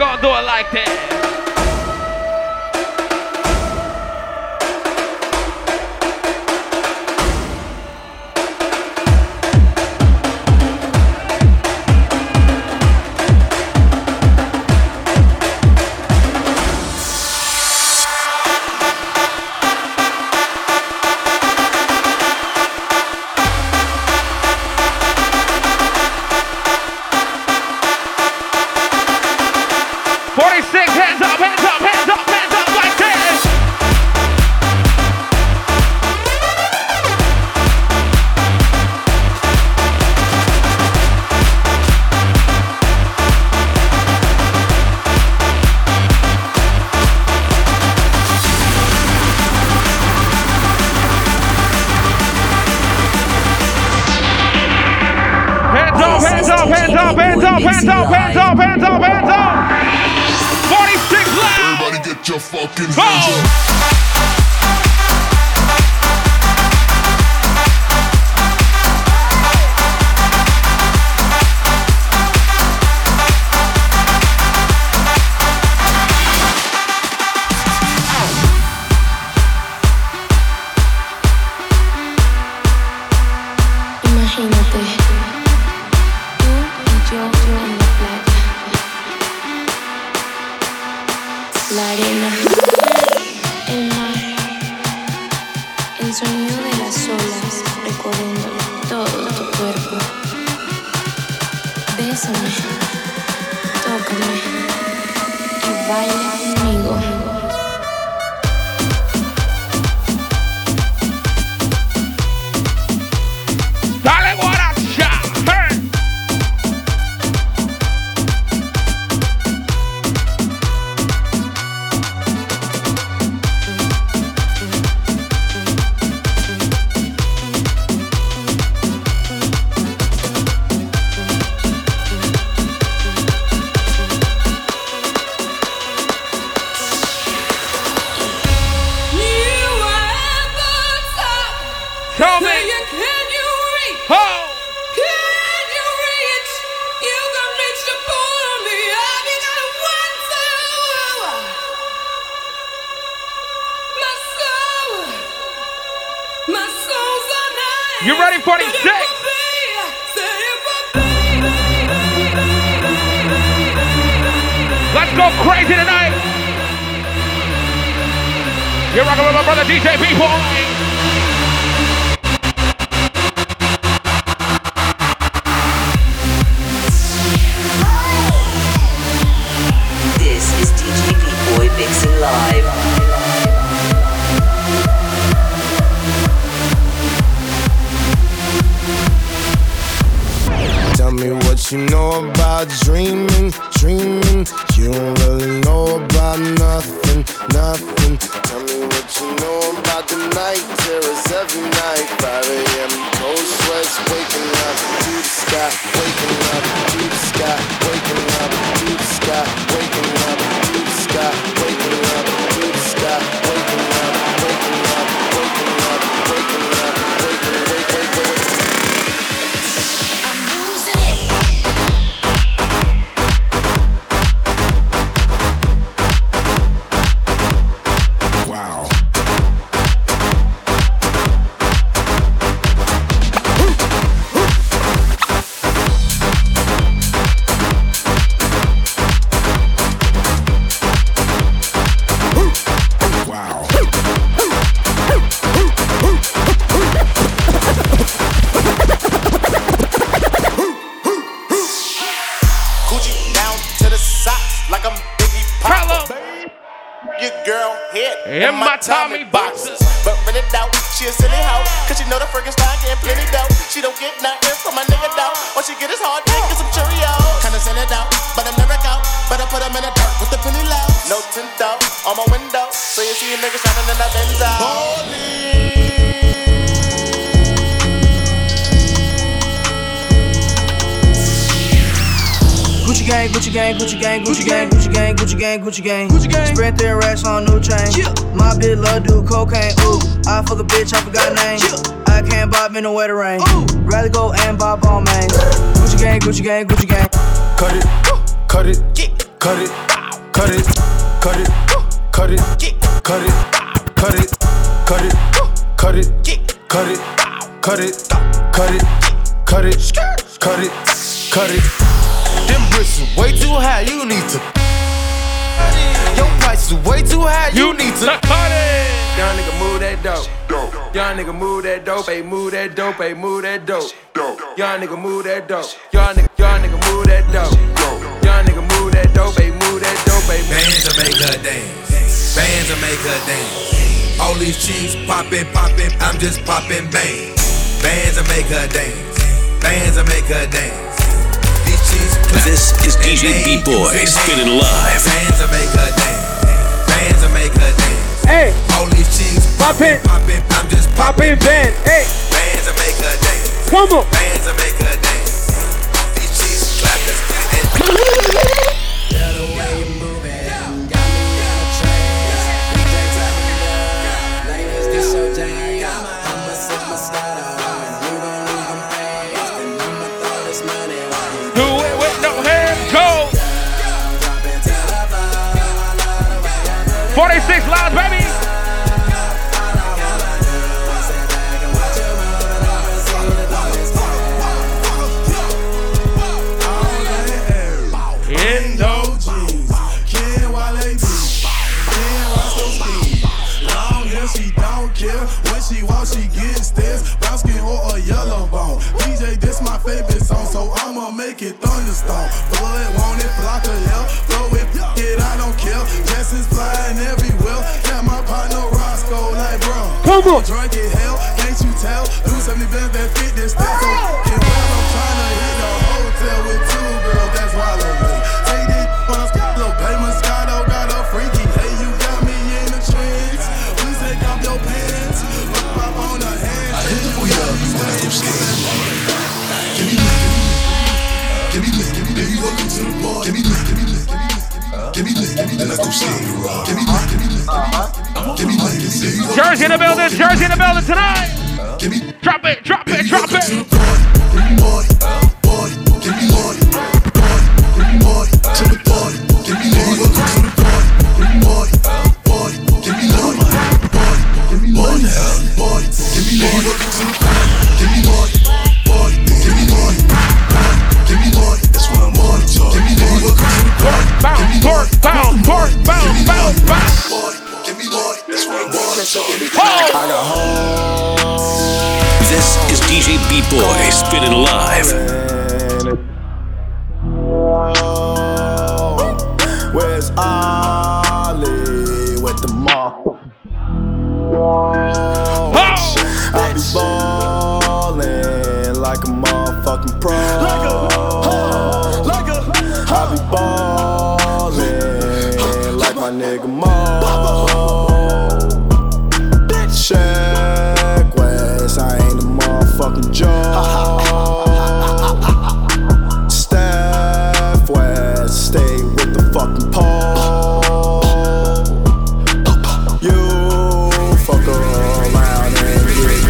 We're gonna do it like that. Gucci gang, spread their racks on new chain. Yeah. My bitch love do cocaine. Ooh, I fuck a bitch, I forgot name. Yeah. I can't bob in the wetter rain. Ooh. Rather go and bob on main. Gucci gang, Gucci gang, Gucci gang. Cut it, yeah. Cut it, yeah. Cut it. Cut it, cut it, cut it, cut it, cut it, cut it, cut it, cut it, cut it, cut it, cut it, cut it, cut it. Them bricks is way too high, you need to. Your price is way too high, you need to. Young nigga move that dope. Young nigga move that dope, ayy move that dope, ayy move that dope. Young nigga move that dope. Young nigga move that dope. Young nigga move that dope, ayy move that dope, ayy. Bands to make her dance. Bands to make her dance. All these cheeks poppin', poppin', I'm just poppin' bangs. Bands to make her dance. Bands to make her dance. These cheeks clap. This is DJ B-Boy spinning live. Bands to make her dance. Bands to make her dance. Hey, all these cheeks poppin', poppin', I'm just poppin' band. Hey, bands to make her dance. Come on, bands to make her dance. These cheeks clap, let's get it. Girl, the way you movin', got me in a trance. DJ top me down, like it's this your jam. I'ma set my style on, you gon' leave them fast, and I'ma throw this money on you. Do it with no hands, go. 46 live, baby. She walks, she gets this, brown skin or a yellow bone. DJ, this my favorite song, so I'ma make it thunderstorm. Blood, want it, block a hell, throw it, it, I don't care. Jesse's flying everywhere. Got my partner Roscoe like bro. Come on, drunk it hell, can't you tell? Do 70 bands that fit this stuff. So get well, I'm trying to hit the hotel with two girls that's follow me. Take it on a little payment, Scotto got a freaky. Hey, you got me in the trance. Please take off your pants. Jersey in the building, Jersey in the building tonight. Drop it, drop it, drop it. This is DJ B-Boy spinning live. Where's Ollie with the mop? I be ballin' like a motherfucking pro. I be ballin' like my nigga Mo. Fucking Joe. Staff West, stay with the fucking pole. You fuck around and get it.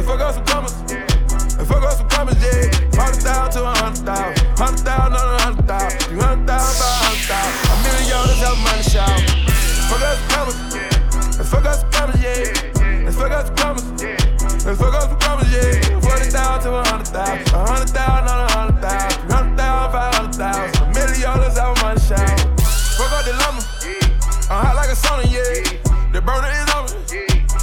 Fuck out some commas, and fuck out some commas, yeah. And fuck out some commas, and fuck out some commas, yeah. 100,000 to 100,000, 100,000 on 100,000. $100,000 by $100,000. $1 million out money shower. Fuck us promise, and fuck us promise, yeah. And fuck us promise, and fuck us promise, yeah. 40,000 to 100,000, 100,000 on 100,000, $100,000 by $100,000. $1 million out money shower. Fuck up the lumber, I'm hot like a sauna, yeah. The burner is on me,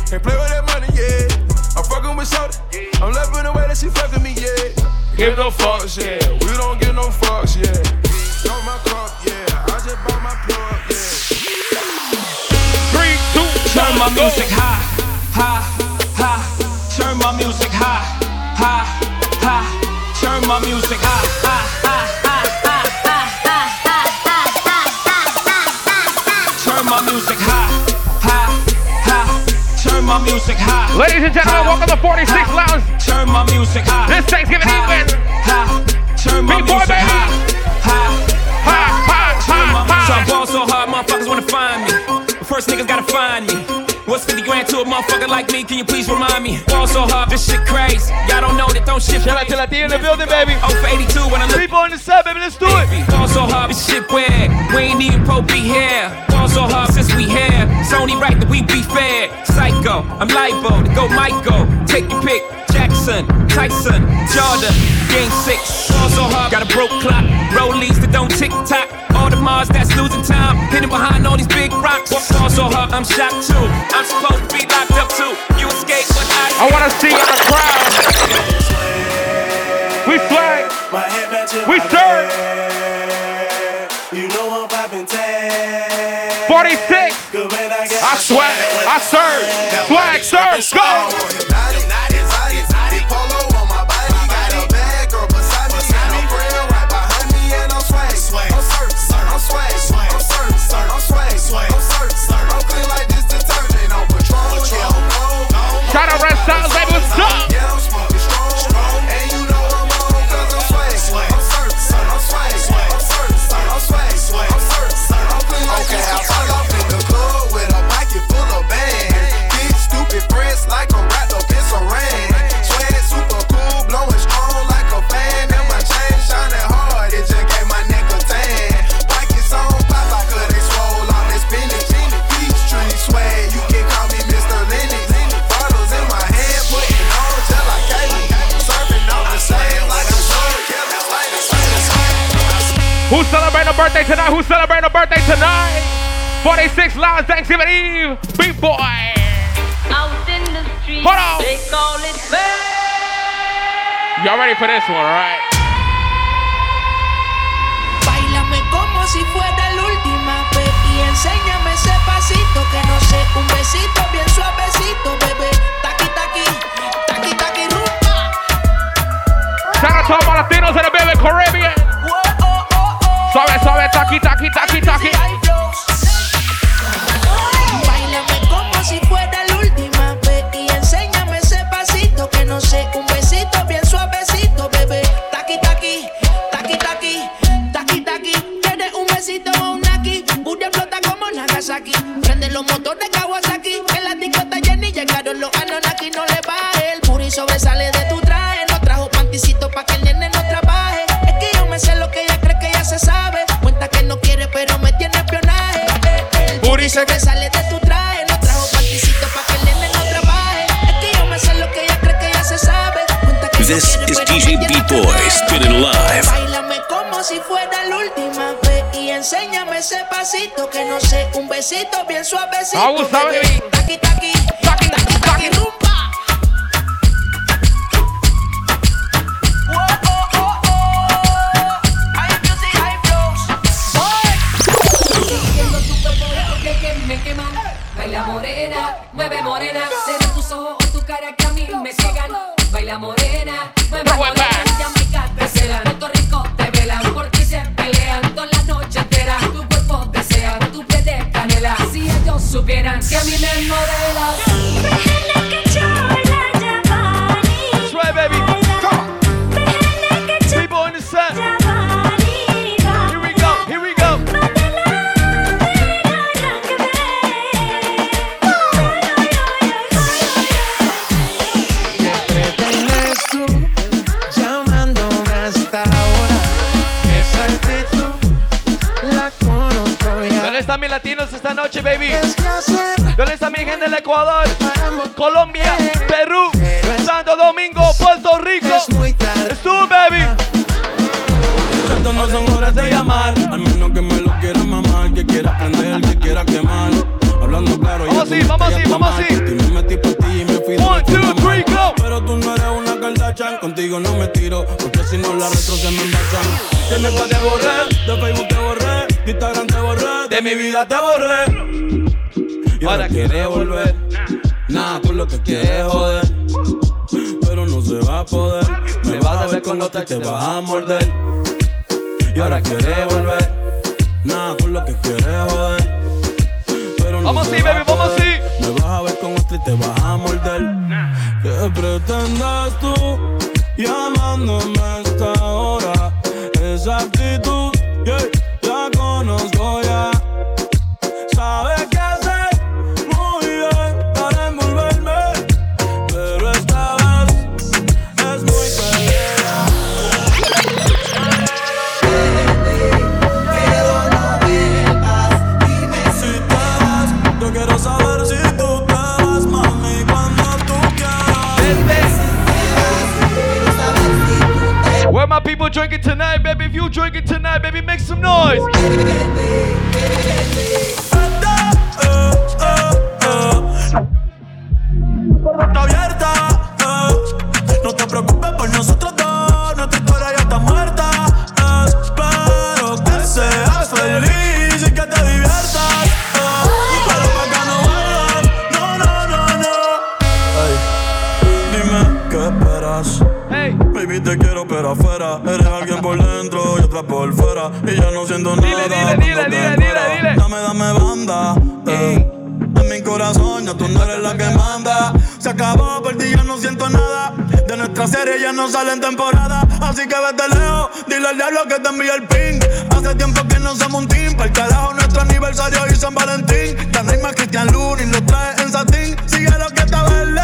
can't play with that money, yeah. I'm fucking with shorty, I'm loving the way that she fucking me, yeah. Give no fucks, yeah. We don't give no fucks, yeah. Got my cup, yeah. I just bought my plug, yeah. 3, 2, turn my music high, high, high. Turn my music high, high, high. Turn my music high, high, high, high. Turn my music high, high, high. Turn my music high. Ladies and gentlemen, welcome to 46 Lounge. Turn my music high. This Thanksgiving evening. Turn my music high. High. So I ball so hard, motherfuckers wanna find me. First niggas gotta find me. What's 50 grand to a motherfucker like me? Can you please remind me? Fall so hard, this shit crazy. Y'all don't know that don't shit. Shout out to Latina in the building, baby. Oh, for 82 when I look. People on the side, baby, let's do it. Fall so hard, this shit weird. We ain't even pro be here. Fall so hard since we here. It's only right that we be fair. Psycho, I'm libo to go Michael. Take your pick. Jackson, Tyson, Jordan, Game 6. Fall so hard, got a broke clock. Rollies that don't tick tock. All the Mars that's losing time. Hitting behind all these big rocks. Fall so hard, I'm shocked too. I'm supposed to be locked up too. You escape what I wanna see in the crowd. We flag. We serve. You know I'm popping tag. 46. I swear. I serve. Flag serve. Go. Who's celebrating a birthday tonight? Who's celebrating a birthday tonight? 46 live Thanksgiving Eve. Big boy. Out in the street. Hold on. They call it bad. Y'all ready for this one, right? Báilame como si fuera la última vez y enséñame ese pasito que no sé, un besito bien suavecito, bebé. Taqui taqui, taqui taqui rumba. Shout out to all my Latinos and the baby Caribbean. Suave, suave, taqui, taqui, taqui, taqui. Báilame como si fuera la última vez y enséñame ese pasito que no sé, un besito bien suavecito, bebé. Taqui, taqui, taqui, taqui, taqui, taqui. Tienes un besito o un aquí, una flota como Nagasaki. Prende los motores de Kawasaki, en la discoteca Jenny llegaron los Anunnaki. No le baje, el puri sobresale de tu traje. No trajo panticito pa' que el nene no trabaje. Es que yo me sé lo que ella cree que ya se sabe. Dice que sale de tu traje, no trajo panticito pa' que el nene no trabaje. Es que yo me sé lo que ella cree que ya se sabe. This is DJ B-Boy spinning live. Báilame como si fuera la última vez y enséñame ese pasito que no sé, un besito bien suavecito. Vamos, baby. Taqui, taqui, taqui, taqui, taqui, rumba. Baila morena, mueve morena, cerra tus ojos o tu cara que a mí me ciegan. Baila morena, mueve morena, Jamaica te celan, Puerto Rico te velan, por ti se pelean toda la noche entera. Tu cuerpo desea, tu piel de canela, si ellos supieran que a mí me modelas. Mis latinos esta noche, baby. ¿Dónde está mi gente del Ecuador, Colombia, Perú, Santo Domingo, Puerto Rico? Es tú, baby. Estas no son horas de llamar, al menos que me lo quiera mamar, que quiera prender, que quiera quemar. Hablando claro, vamos así, vamos así, vamos así. Me metí por ti y me fui. 1, 2, 3, go. Pero tú no eres una cardachan, contigo no me tiro, porque si no la retro se me enganchan. Tienes pa' te borrar, de Facebook te borré, de Instagram te borré, de mi vida te borré. Y ahora quieres volver, nada, tú lo que quieres joder. Pero no se va a poder, me vas a ver con los te vas a morder. Y ahora quieres volver, nada, tú lo que quieres joder. Vamos así, baby, vamos así. Me vas a ver con otro y te vas a morder. ¿Qué pretendes tú llamándome a esta hora? Esa actitud, yeah, la conozco ya. Sabes qué hacer muy bien. you drinking tonight, baby? Make some noise. Está abierta, no te preocupes por nosotros dos, nuestra historia ya está muerta. Espero que seas feliz y que te diviertas. Pero pa' que no vuelvas, no, no, no, no. Hey, dime qué esperas. Hey. Baby, te quiero pero afuera. Eres alguien por dentro y otra por fuera. Y ya no siento nada. Dile. Dame banda. En mi corazón ya tú no eres la que manda. Se acabó, por ti ya no siento nada. De nuestra serie ya no sale en temporada. Así que vete lejos, dile al diablo que te envíe el ping. Hace tiempo que no somos un team. Pa'l carajo nuestro aniversario y San Valentín. Ya no hay más Christian Luna y lo traes en satín. Sigue lo que te vale,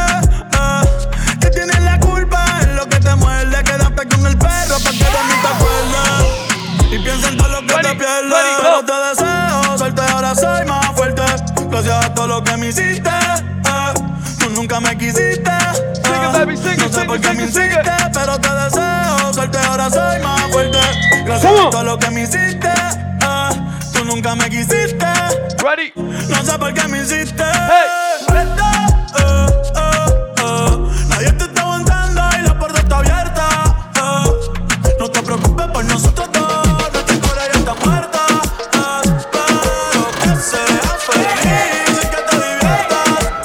que tienes la culpa, es lo que te muerde. Quédate con el perro pa' que de mí te acuerdes. Y piensa en todo lo que te pierdes. Pero te deseo suerte, ahora soy más fuerte. Gracias a todo lo que me hiciste, tú nunca me quisiste. No sé por qué me hiciste, pero te deseo suerte, ahora soy más fuerte. Gracias a todo lo que me hiciste, tú nunca me quisiste. No sé por qué me hiciste. Nadie te está aguantando y la puerta está abierta. No te preocupes por nosotros dos, nuestra historia ya está muerta. Espero que seas feliz y que te diviertas.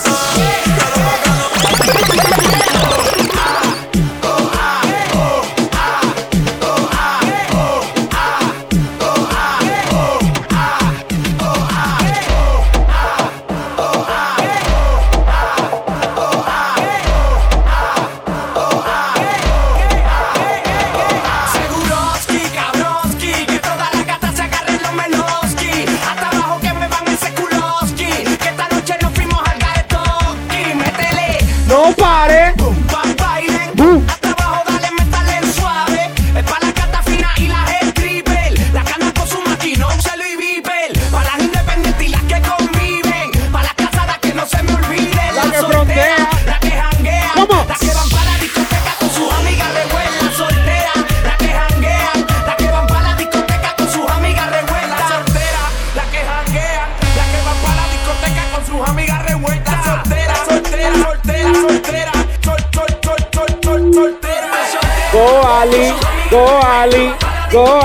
Go Ali. Go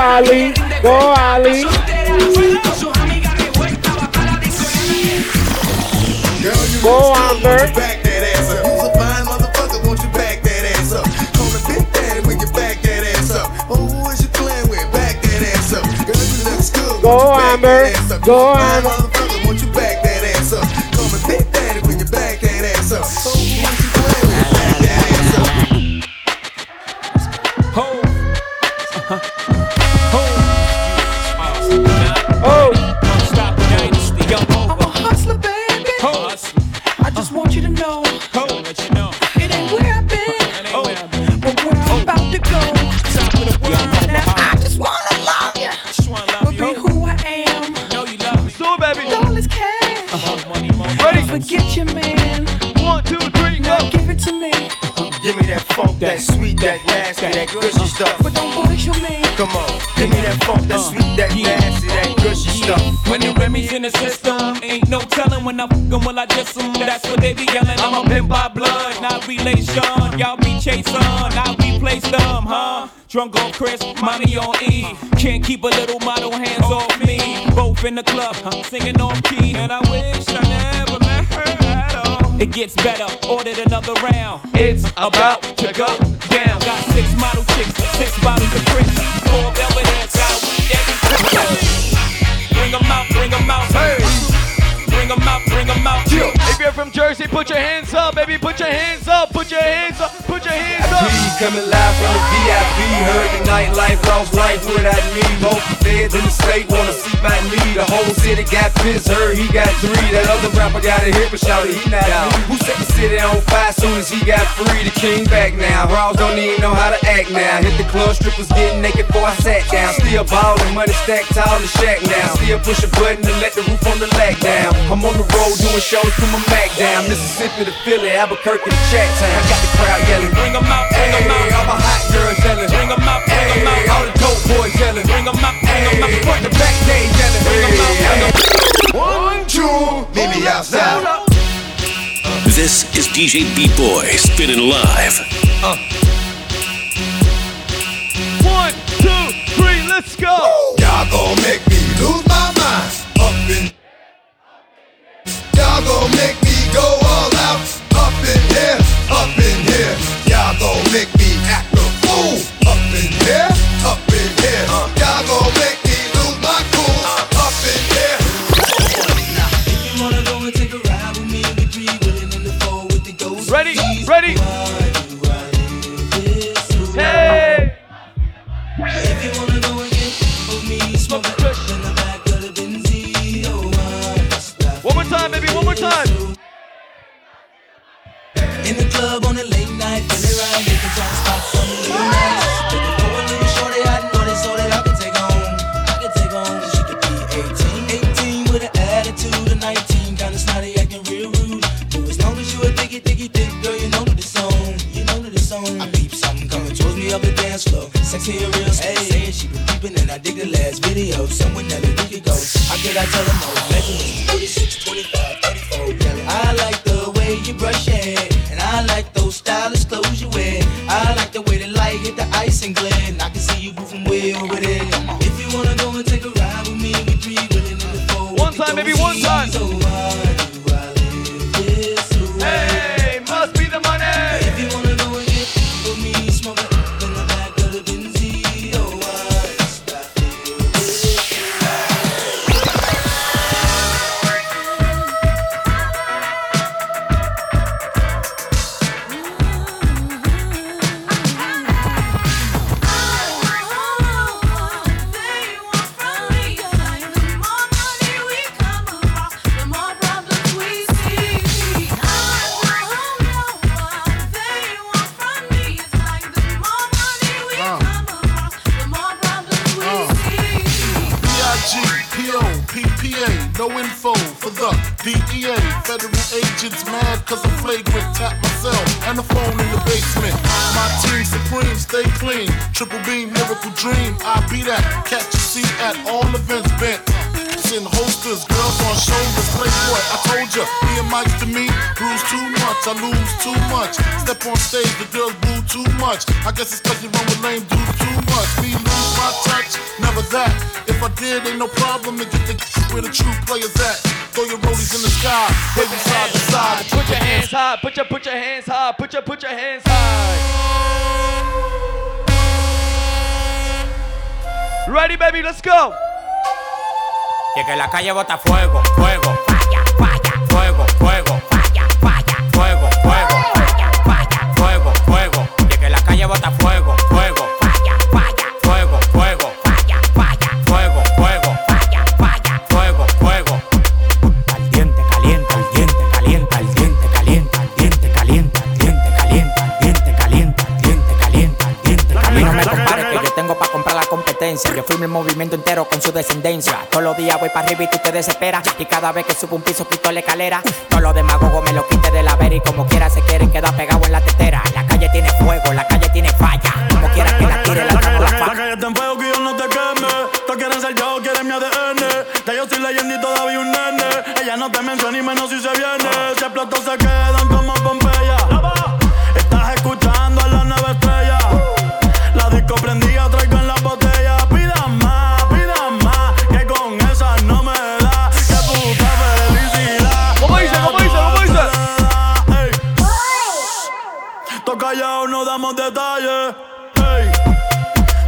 Amber. Back that ass up. You's a fine motherfucker, won't you back that ass up? Call me Big Daddy when you back that ass up. Oh, who is you playing with? Back that ass up. Girl, you looks good. Go Amber. Go Amber. Motherfucker, won't you back that ass up? Call me Big Daddy when you back that ass up. Oh, who is you playing with? Back that ass up. In the system, ain't no telling when I fuckin' will I diss them. That's what they be yelling. I'm a pimp by blood, not relation. Y'all be chasing, I'll be placed dumb, huh? Drunk on Chris, money on E. Can't keep a little model hands off me. Both in the club, singing on key. And I wish I never met her at all. It gets better, ordered another round. It's about to go down. Got six model chicks, six bottles of Chris. Four velvet ass out, every Bring 'em out, hey. Bring 'em out. Yeah. If you're from Jersey, put your hands up, baby, put your hands up. He's coming live from the VIP, heard the nightlife, lost life without me. Both the feds in the state wanna see by me. The whole city got pissed, heard he got three. That other rapper got a hit, but shouted he not out. Who set the city on fire soon as he got free? The king back now, Rawls don't even know how to act now. Hit the club, strippers getting naked before I sat down. Still ballin', money stacked tall in shack now. Still push a button to let the roof on the lack down. I'm on the road doing shows from my Mac down, Mississippi to Philly, Albuquerque to Chattown. I got the crowd yelling, bring 'em out, bring 'em I'm a hot girl jealous. Bring them out, bring them out. All the dope boys jealous. Bring them out, bring them out. Front to back, they jealous. Bring them out, bring them out. 1, 2, meet me outside. This is DJ B-Boy spinning live. 1, 2, 3, let's go. Y'all gon' make me lose my mind. Up in, y'all gon' make me go all out. Up in here, up in here. Y'all gon' make me act a fool. Up in here, up in here. Y'all gon' make me lose my cool. Up in here. If you wanna go and take a ride with me, the 3 wheeling and the 4 with the ghost. Ready, ready. Hey. If you wanna go and get with me, smoke the kush in the back of the Benzie. Oh, one more time, baby, one more time. In the club on a late night, feeling right, making try to spot some little nice. Looking for a little shorty, I know that, so that I can take home. I can take home, she could be 18 with an attitude of 19, kinda snotty, acting real rude. But as long as you a diggy, thick girl, you know that it's on, you know that it's on. I peep something coming towards me up the dance floor, sexy and real, hey. Saying she been peeping and I dig the last video, someone that a week ago. How could I tell them all? Measurements 36, 25, 34, yeah. I like the way you brush your hair, and I like those stylish clothes you wear. I like the way the light hit the ice and glare, and I can see you moving way over there. If you wanna go and take a ride with me, we 3 wheeling in the 4. One time, baby, one time. So hey, must be the money. If you wanna go and get with me, smoke up in the back of the Benzie. Oh, DEA, federal agents mad cause I'm flagrant, tap myself and the phone in the basement. My team supreme, stay clean, triple beam, miracle dream, I be that, catch a seat at all events bent. In holsters, girls on shoulders, playboy, I told ya, me and Mike to me, bruise too much, I lose too much, step on stage, the girls boo too much, I guess it's cause you run with lame dudes too much, me lose my touch, never that, if I did, ain't no problem, and get the where the true players at, throw your rollies in the sky, wave from side to side, put your hands high, put your hands high, put your hands high. Ready, baby, let's go. Y que la calle bota fuego, fuego, falla, falla, fuego, fuego, falla, falla, fuego, fuego, falla, falla, fuego, fuego. Y que la calle bota fuego, fuego, falla, falla, fuego, fuego, falla, falla, fuego, fuego, falla, falla, fuego, fuego. Al diente calienta, al diente calienta, al diente calienta, al diente calienta, al diente calienta, al diente calienta, al diente calienta, al diente calienta. No me compares que yo tengo pa' comprar la competencia. Yo firmo el movimiento entero con su descendencia. Todos los días voy para arriba y tú te desesperas. Y cada vez que subo un piso quito la escalera. Todos los demagogos me lo quité de la vera. Y como quiera se quieren quedar pegados en la tetera. La calle tiene fuego, la calle tiene falla. Como quiera que la tire, la traigo la falla. La calle está en fuego que yo no te queme. Todos quieren ser yo, quieren mi ADN. Ya yo soy leyenda y todavía un nene. Ella no te menciona y menos si se viene. Si explotó se quedan como Pompeya. Estás escuchando a la nueva estrella. La disco prendida, traigo en la botella. Callao, no damos detalles. Hey.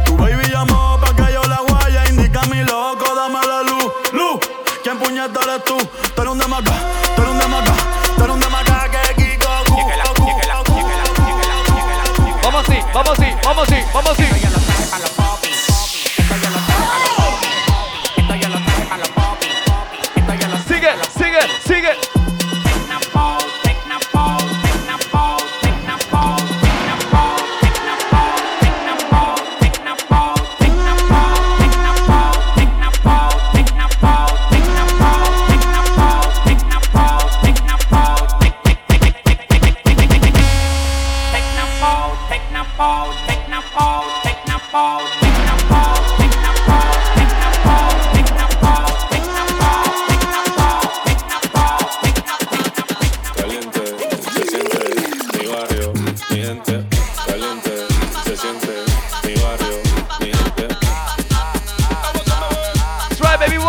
Tu baby llamó pa' que yo la guaya. Indica mi loco, dame la luz. Luz, ¿quién puñeta eres tú? Tú eres un demacá, tú eres un demacá, tú eres un demacá que Kiko. Vamos así, vamos así, vamos así, vamos así. Esto yo lo traje pa' los popis. Esto yo lo traje pa' los popis. Esto yo lo traje pa' los popis. Sigue, sigue, sigue. Oh.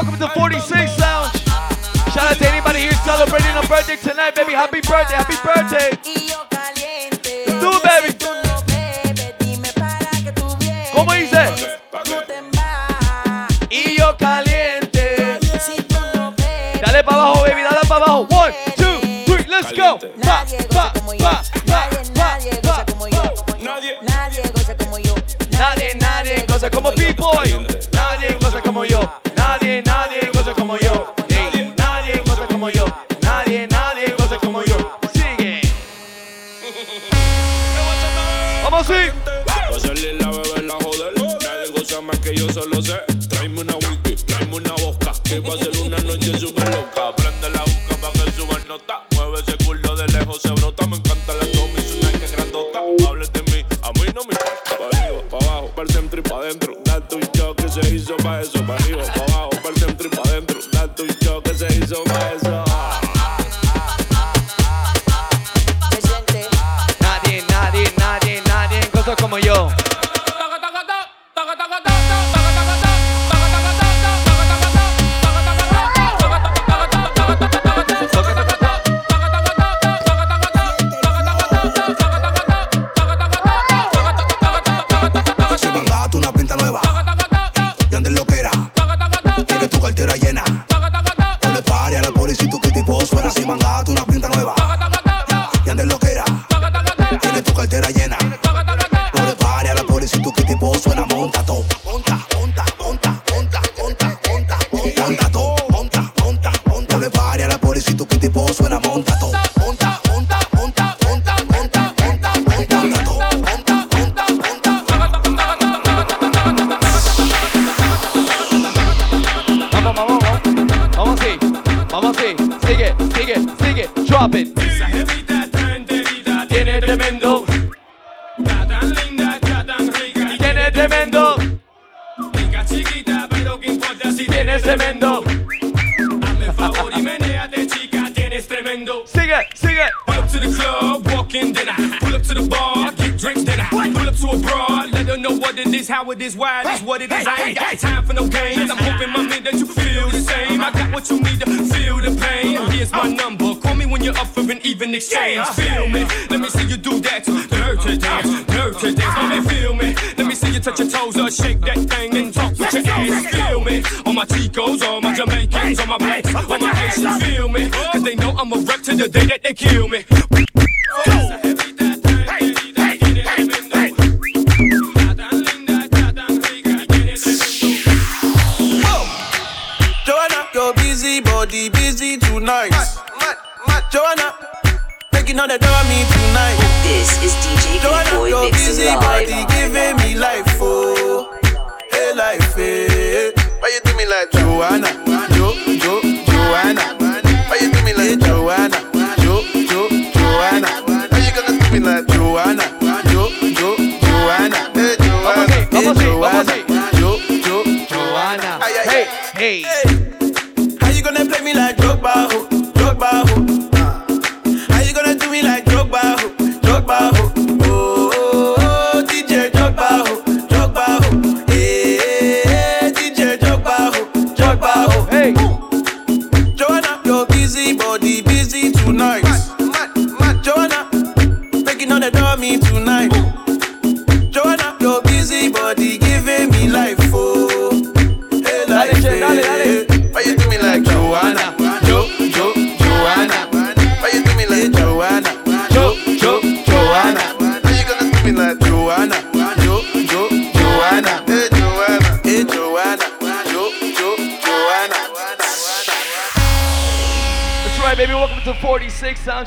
welcome to the 46 Lounge. Shout out to anybody here celebrating a birthday tonight, baby. Happy birthday, happy birthday. Let's do it, baby. ¿Cómo dice? Y yo caliente. Dale para abajo, baby, dale para abajo. 1, 2, 3, let's go. Pa, pa, pa, pa, pa, pa. Nadie goza como yo. Nadie goza como P-Boy. Nadie goza como yo. Nadie goza como yo. Nadie goza como yo. Nadie goza como yo. Sigue. Vamos así. Hacerle la bebé la joder. Nadie goza más que yo, solo sé. Tráeme una whisky, tráeme una vodka, que va a ser una noche super loca. Prende la boca pa' que suba nota. Mueve ese culo de lejos, se brota. Me encanta la Tommy, su Nike grandota. Hables de mí, a mí no me importa. Pa' arriba, pa' abajo, pa' el centro y pa' dentro. Dato y yo que se hizo pa' eso. Pa' arriba, pa' abajo, pa' el centro y pa' dentro. Dato y yo que se hizo pa' eso. Nadie en cosas como yo.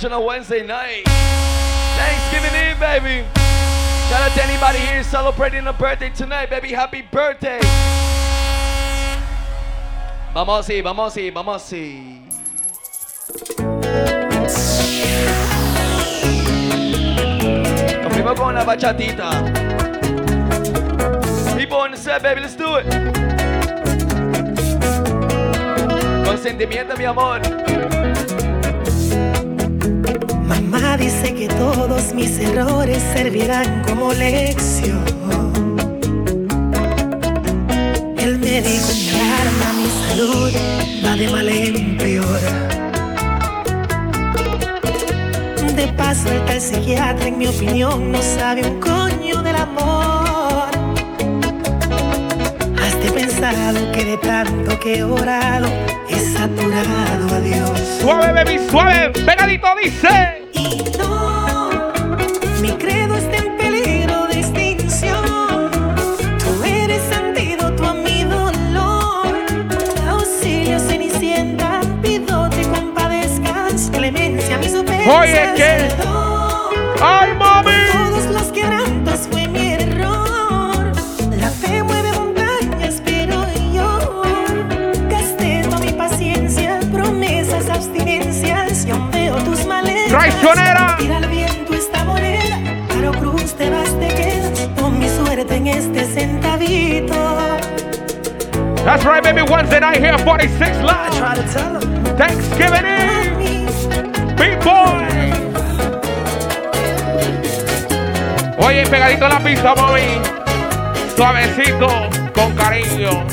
On a Wednesday night, Thanksgiving Eve, baby. Shout out to anybody here celebrating a birthday tonight, baby. Happy birthday. Vamos a ir. Nos fuimos con una bachatita. People on the set, baby, let's do it. Con sentimiento, mi amor. Mamá dice que todos mis errores servirán como lección. Él me dijo que arma mis salud nadie vale empeora. De paso el tal psiquiatra en mi opinión no sabe un coño del amor. Has de pensado que de tanto que he orado he saturado a Dios. Suave, baby, suave, pegadito dice. Y no, mi credo está en peligro de extinción. Tú eres antídoto a mi dolor. Auxilio, Cenicienta, pido te compadezcas. Clemencia, mis ofensas. Oye, ¿qué? ¡Ay, mami! Todos los quebrantos fue mi error. La fe mueve montañas, pero yo castigo mi paciencia, promesas, abstinencias. Yo veo tus maletas. ¡Traicionera! Tira al viento esta moneda. Caro cruz, te vas, te quedas. Pon mi suerte en este centavito. That's right, baby. Wednesday night here, 46 Live. I try to tell them. Thanksgiving Eve. Big Boy. Oye, pegadito a la pista, mami. Suavecito, con cariño.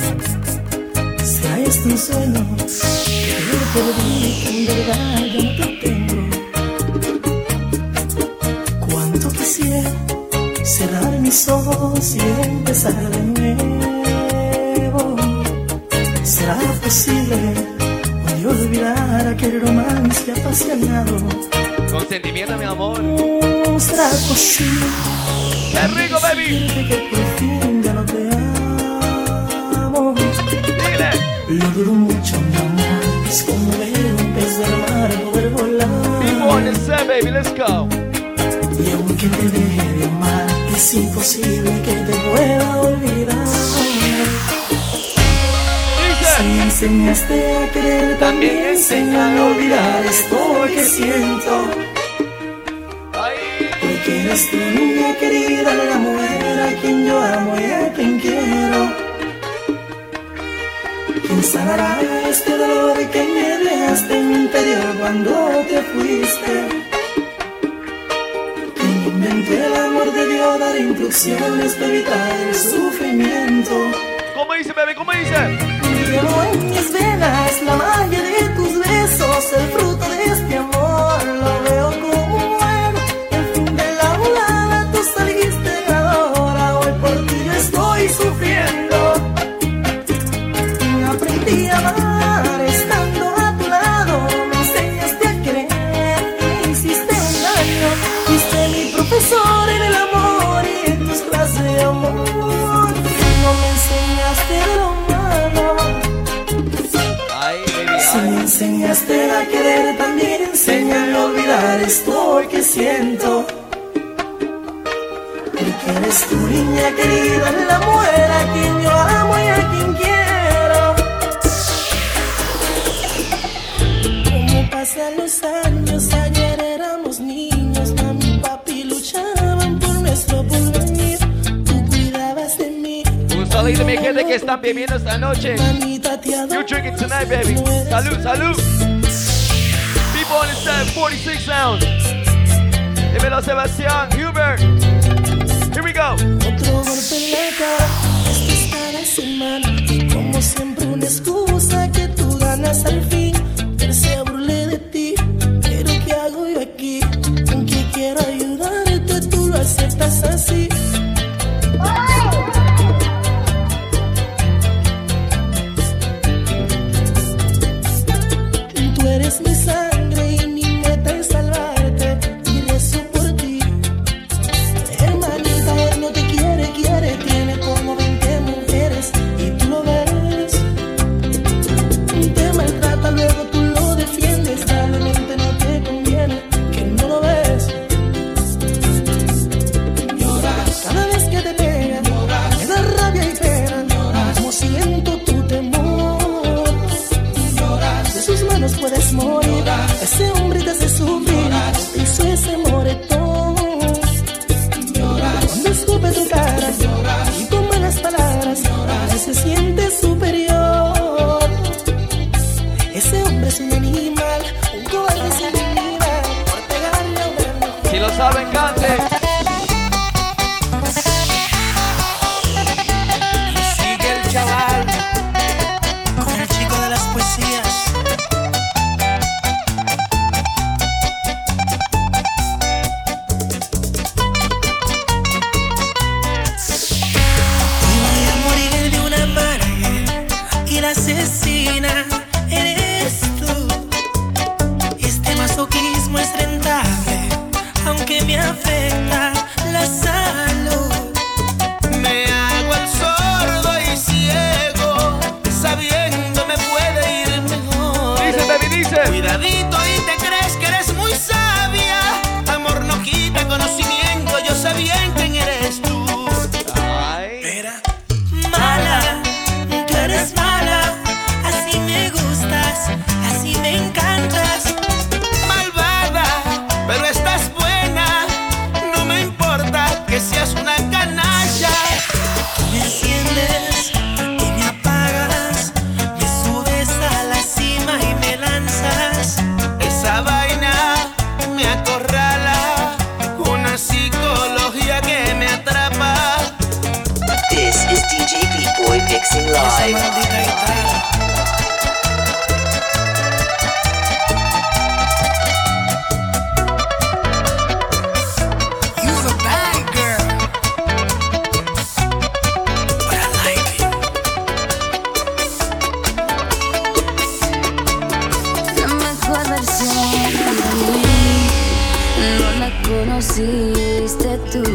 Traes tan solo que yo perdí, que en verdad yo no te tengo. Cuánto quisiera cerrar mis ojos y empezar de nuevo. ¿Será posible olvidar aquel romance apasionado? Con sentimiento, mi amor. ¿Será posible? ¡Qué rico, baby! Que por fin ya no te amo. Dile. Lo duro mucho, mi amor. Es como ver un pez del mar poder volar. Be set, baby, let's go. Y aunque te deje de amar, es imposible que te pueda olvidar. Si enseñaste a querer, también enseñan a olvidar. Es todo lo que siento. Porque eres tu niña querida, la mujer a quien yo amo y a quien quiero. ¿Quién sanará este dolor que me dejaste en mi interior cuando te fuiste? ¿Quién inventó el amor de Dios? Dar instrucciones de evitar el sufrimiento. ¿Cómo dice, bebé? ¿Cómo dice? Llevo en mis venas la magia de tus besos, el fruto de este amor lo veo como un bueno. El fin de la volada, tú saliste ganadora, hoy por ti yo estoy sufriendo. Aprendí a amar estando a tu lado, me enseñaste a querer, me hiciste un daño. Fuiste mi profesor en el amor y en tus clases de amor. No me enseñaste lo enseñaste a querer, también enseñan a olvidar, es todo que siento. Porque eres tu niña querida, la mujer a quien yo amo y a quien quiero. Como pasan los años, ayer éramos niños, mami y papi luchaban por nuestro porvenir. Tú cuidabas de mí. Un saludo a mi gente que están viviendo esta noche. You drink it tonight, baby. Salud, salud. People on the set, 46 Sound. Dímelo, Sebastián, Hubert. Here we go. Otro golpe en la cara, esto está la semana. Como siempre una excusa que tú ganas al fin. Él se burlé de ti, pero ¿qué hago yo aquí? Aunque quiero ayudarte, tú lo aceptas así. Mi sangre y mi meta es salvarte y rezo por ti. Hermanita, él no te quiere, quiere. Tiene como 20 mujeres y tú lo ves. medicina eres tú. Este masoquismo es rentable, aunque me afecta la salud. Me hago el sordo y ciego, sabiendo me puede ir mejor. Dice, David, dice. Cuidadito y te crees que eres muy sabia. Amor no quita conocimiento, yo sabía en quién eres tú. Esa maldita guitarra. You're a bad girl, but I like it. No me acuerdas de mí, no la conociste tú,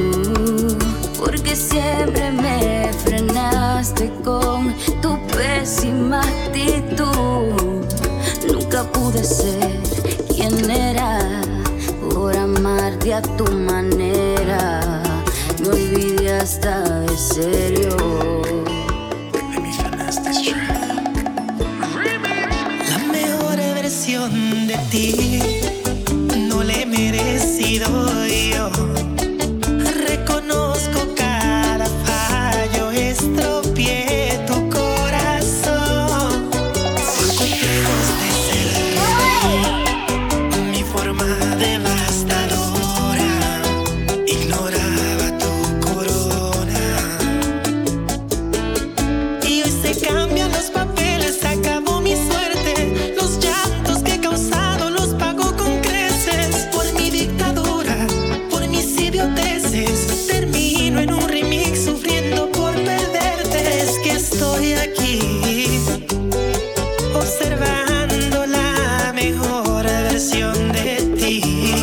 porque siempre me frenaste con tu pésima actitud. Nunca pude ser quien era por amarte a tu manera. Me olvidé hasta de serio. La mejor versión de ti no le he merecido yo. Reconozco cada fallo, estropié tu corazón. Con lejos de ser mi forma devastadora, ignoraba tu corona. Y hoy se cambian los papeles, se acabó mi suerte. Los llantos que he causado los pago con creces. Por mi dictadura, por mis idioteces, termino en un remix sufriendo por perderte. Es que estoy aquí observando la mejor versión de ti.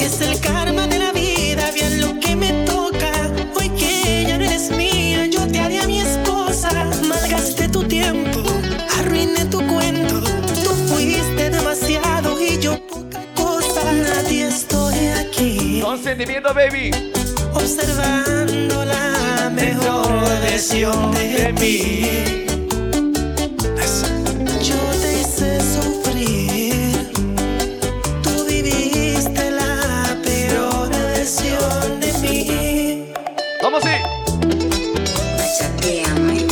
Es el karma de la vida, bien lo que me toca. Hoy que ya no eres mía, yo te haré a mi esposa. Malgasté tu tiempo, arruiné tu cuento. Tú fuiste demasiado y yo poca cosa. Nadie, estoy aquí. Con sentimiento, baby. Observando la mejor versión de mí. Yo te hice sufrir, tú viviste la peor versión de mí. Vamos, sí. Machateame.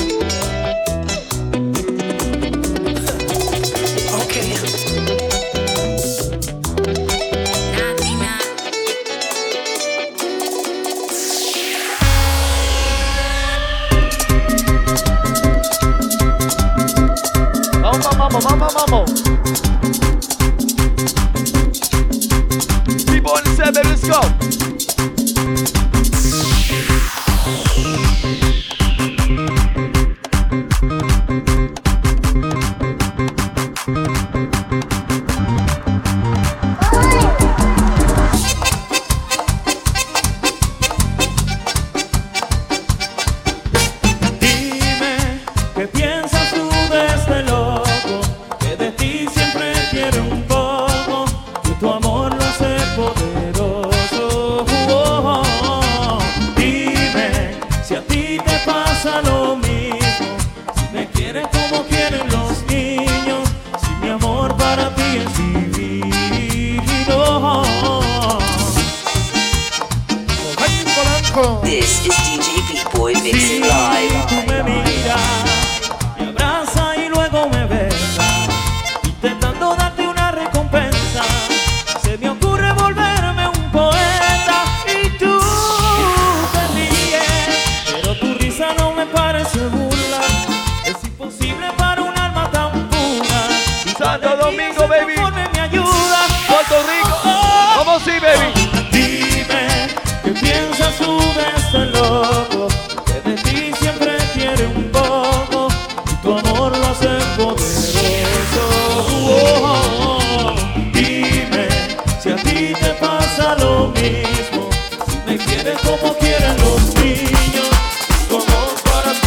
Vamos, vamos, vamos. People on the set, baby, let's go. Tú ves tan loco, que de ti siempre quiere un poco. tu amor lo hace poderoso. Oh, dime si a ti te pasa lo mismo, si me quieres como quieren los niños, como para ti.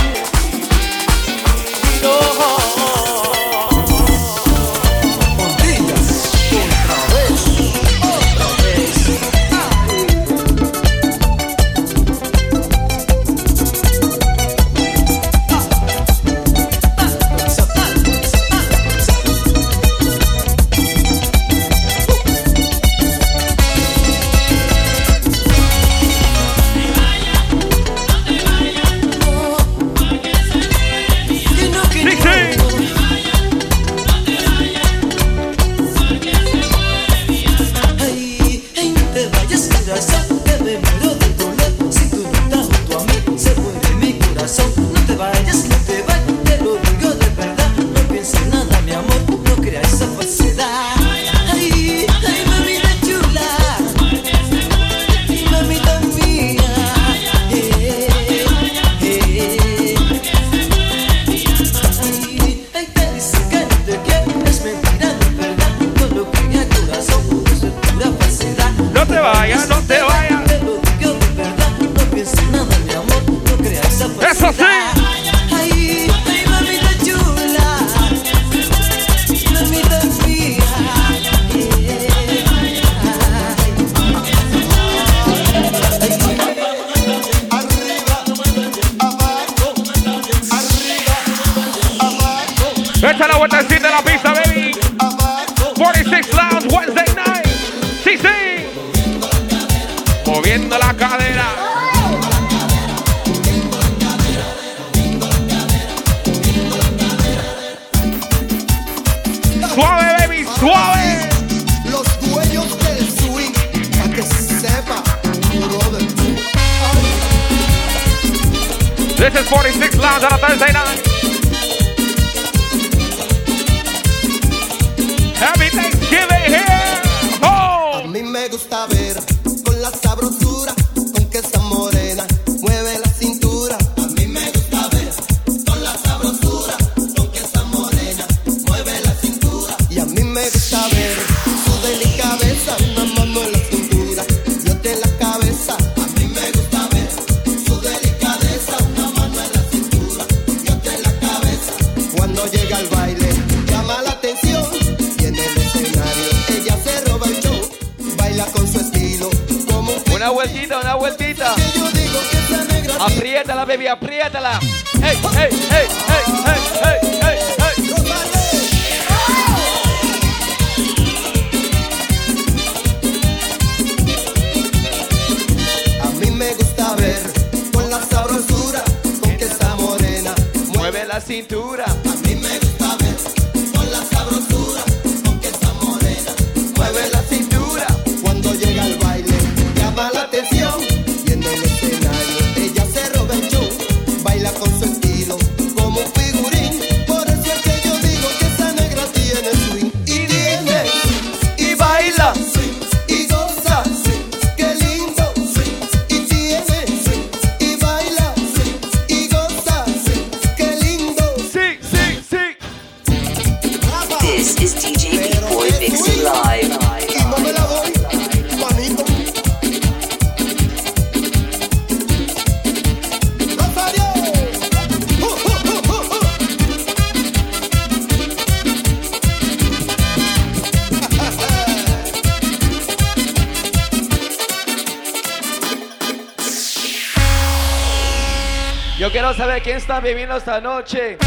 Saber quién está viviendo esta noche.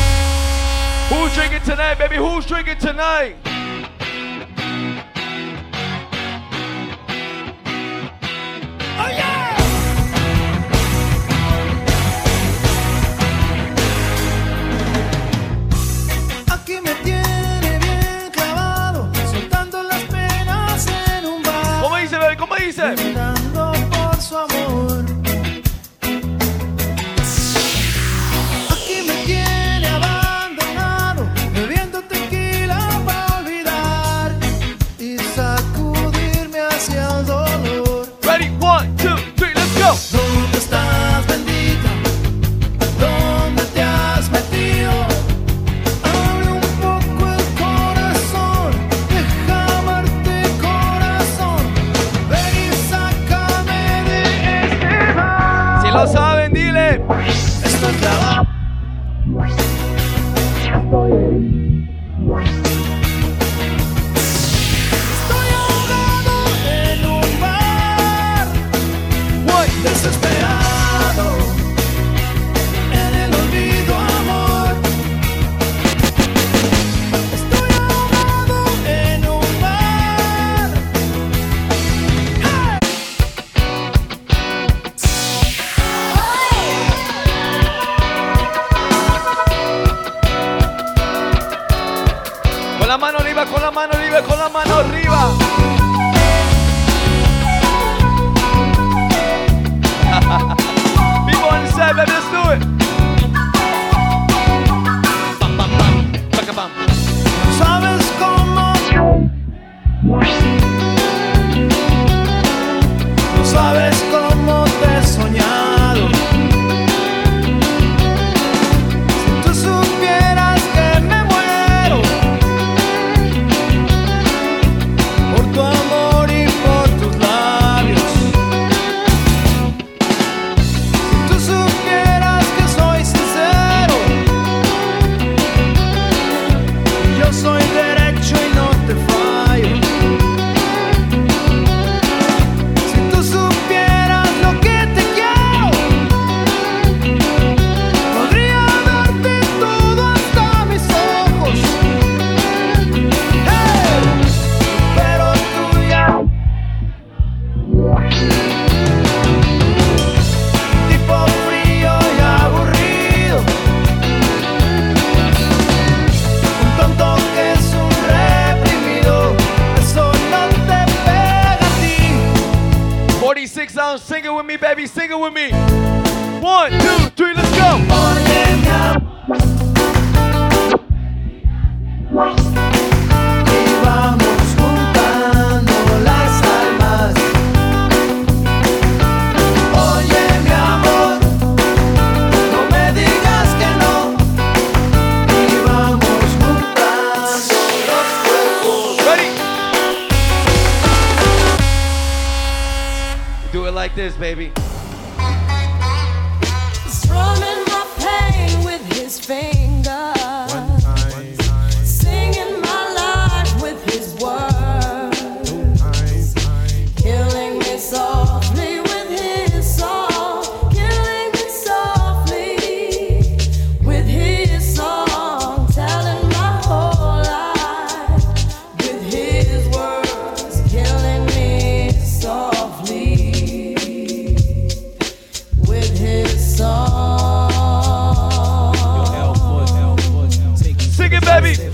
Who's drinking tonight, baby? Who's drinking tonight? Oh yeah! Aquí me tiene bien clavado, soltando las penas en un bar. ¿Cómo dice, baby? ¿Cómo dice? Mirando por su amor. ¿Dónde estás, bendita? ¿Dónde te has metido? boiling. Con la mano arriba, con la mano arriba, con la mano arriba. People on the side, baby, let's do it. Bam, bam, bam, bam, bam. ¿Sabes cómo? ¿Tú sabes cómo te he soñado? Si tú supieras que me muero tu amor y por tus labios. Si tú supieras que soy sincero, yo soy derecho y no te fallo. Si tú supieras lo que te quiero, podría darte todo hasta mis ojos. Hey, pero tipo frío y aburrido, un tonto que es un reprimido, eso no te pega a ti. 46 ounce, sing it with me, baby, sing it with me. 1, 2, 3, let's go. Y vamos juntando las almas. Oye, mi amor, no me digas que no. Y vamos juntando los cuerpos. Ready? Do it like this, baby. Strumming my pain with his fingers, singing my life with his words, killing me softly with his song, killing me softly with his song, telling my whole life with his words, killing me softly with his song. Sing it, baby. Ready,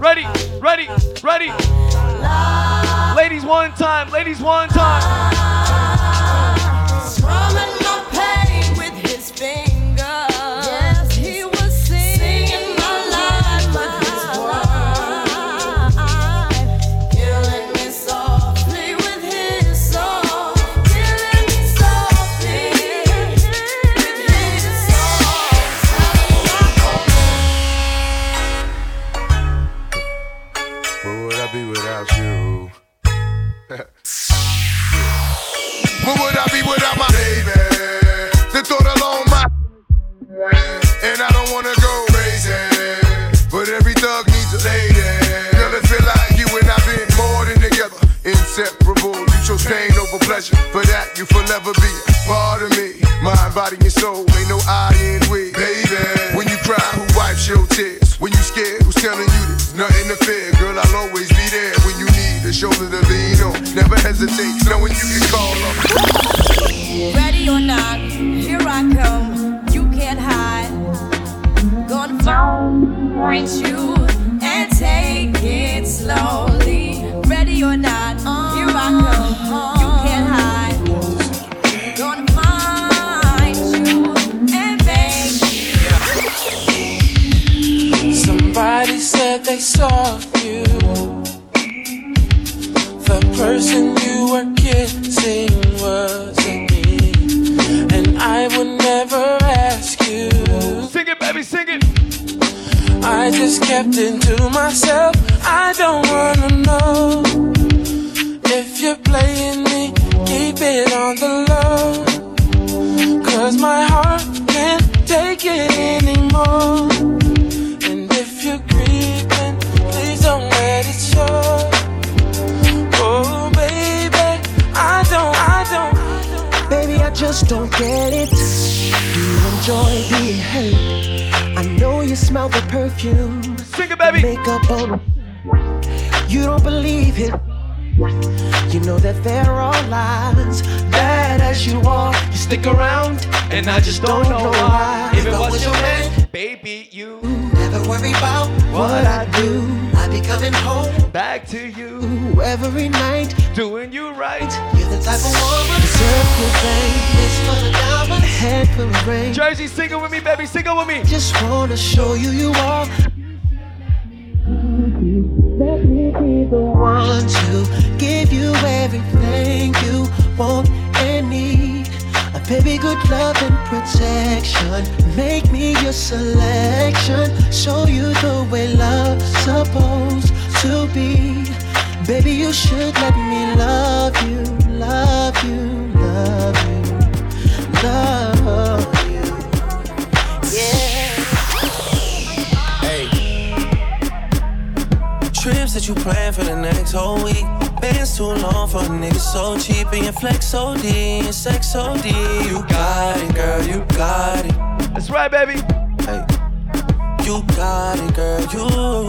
ready, ready, ready. Ladies, one time. Ladies, one time. Strumming my pain with his fingers. Yes, he was singing my life with his words, killing me softly with his song, killing me softly with his song. Where would I be without you? Where would I be without my baby? The thought alone, my and I don't wanna go crazy, but every thug needs a lady. Girl, it feel like you and I been more than together, inseparable. You chose pain over pleasure, for that you forever be a part of me. Mind, body, and soul, ain't no I in we, baby. When you cry, who wipes your tears? When you scared, who's telling you there's nothing to fear? Girl, I'll always be there when you need a shoulder to lean on. Never hesitate, knowing you can call on. Ready or not, here I come. You can't hide. Gonna find you and take it slowly. Ready or not, here I come. You can't hide. Gonna find you and make Somebody said they saw you I just kept it to myself. I don't wanna know if you're playing me. Keep it on the low, cause my heart can't take it anymore. And if you're creeping, please don't let it show. Oh baby, I don't baby, I just don't get it. Do you enjoy being hurt? I know you smell the perfume. Sing it, baby. Makeup on, you don't believe it. You know that there are lies. Bad as you are, you stick around, and I just don't know why. If it was your man, baby, you never worry about what I do. I be coming home back to you every night, doing you right. You're the type of woman circle thing, it's for the diamond, head for the rain. Jersey, sing it with me, baby, sing it with me. Just wanna show you you are. Let me be the one to give you everything you want and need. A baby, good love and protection. Make me your selection. Show you the way love's supposed to be. Baby, you should let me love you, love you, love you, love you. Yeah. Trips that you plan for the next whole week. Bands too long for a nigga so cheap. And your flex OD and sex OD. You got it, girl, you got it. That's right, baby. Hey. You got it, girl,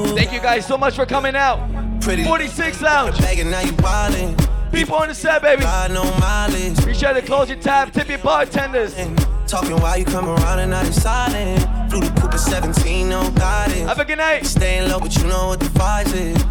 you. Thank you guys so much for coming out. Pretty 46 Lounge. Now you wildin'. People on the set, baby. Be sure to close your tab, tip your bartenders. Talking while you come around and I'm silent. Flew the Cooper 17, no guidance. Have a good night. Staying low, but you know what the vibe is.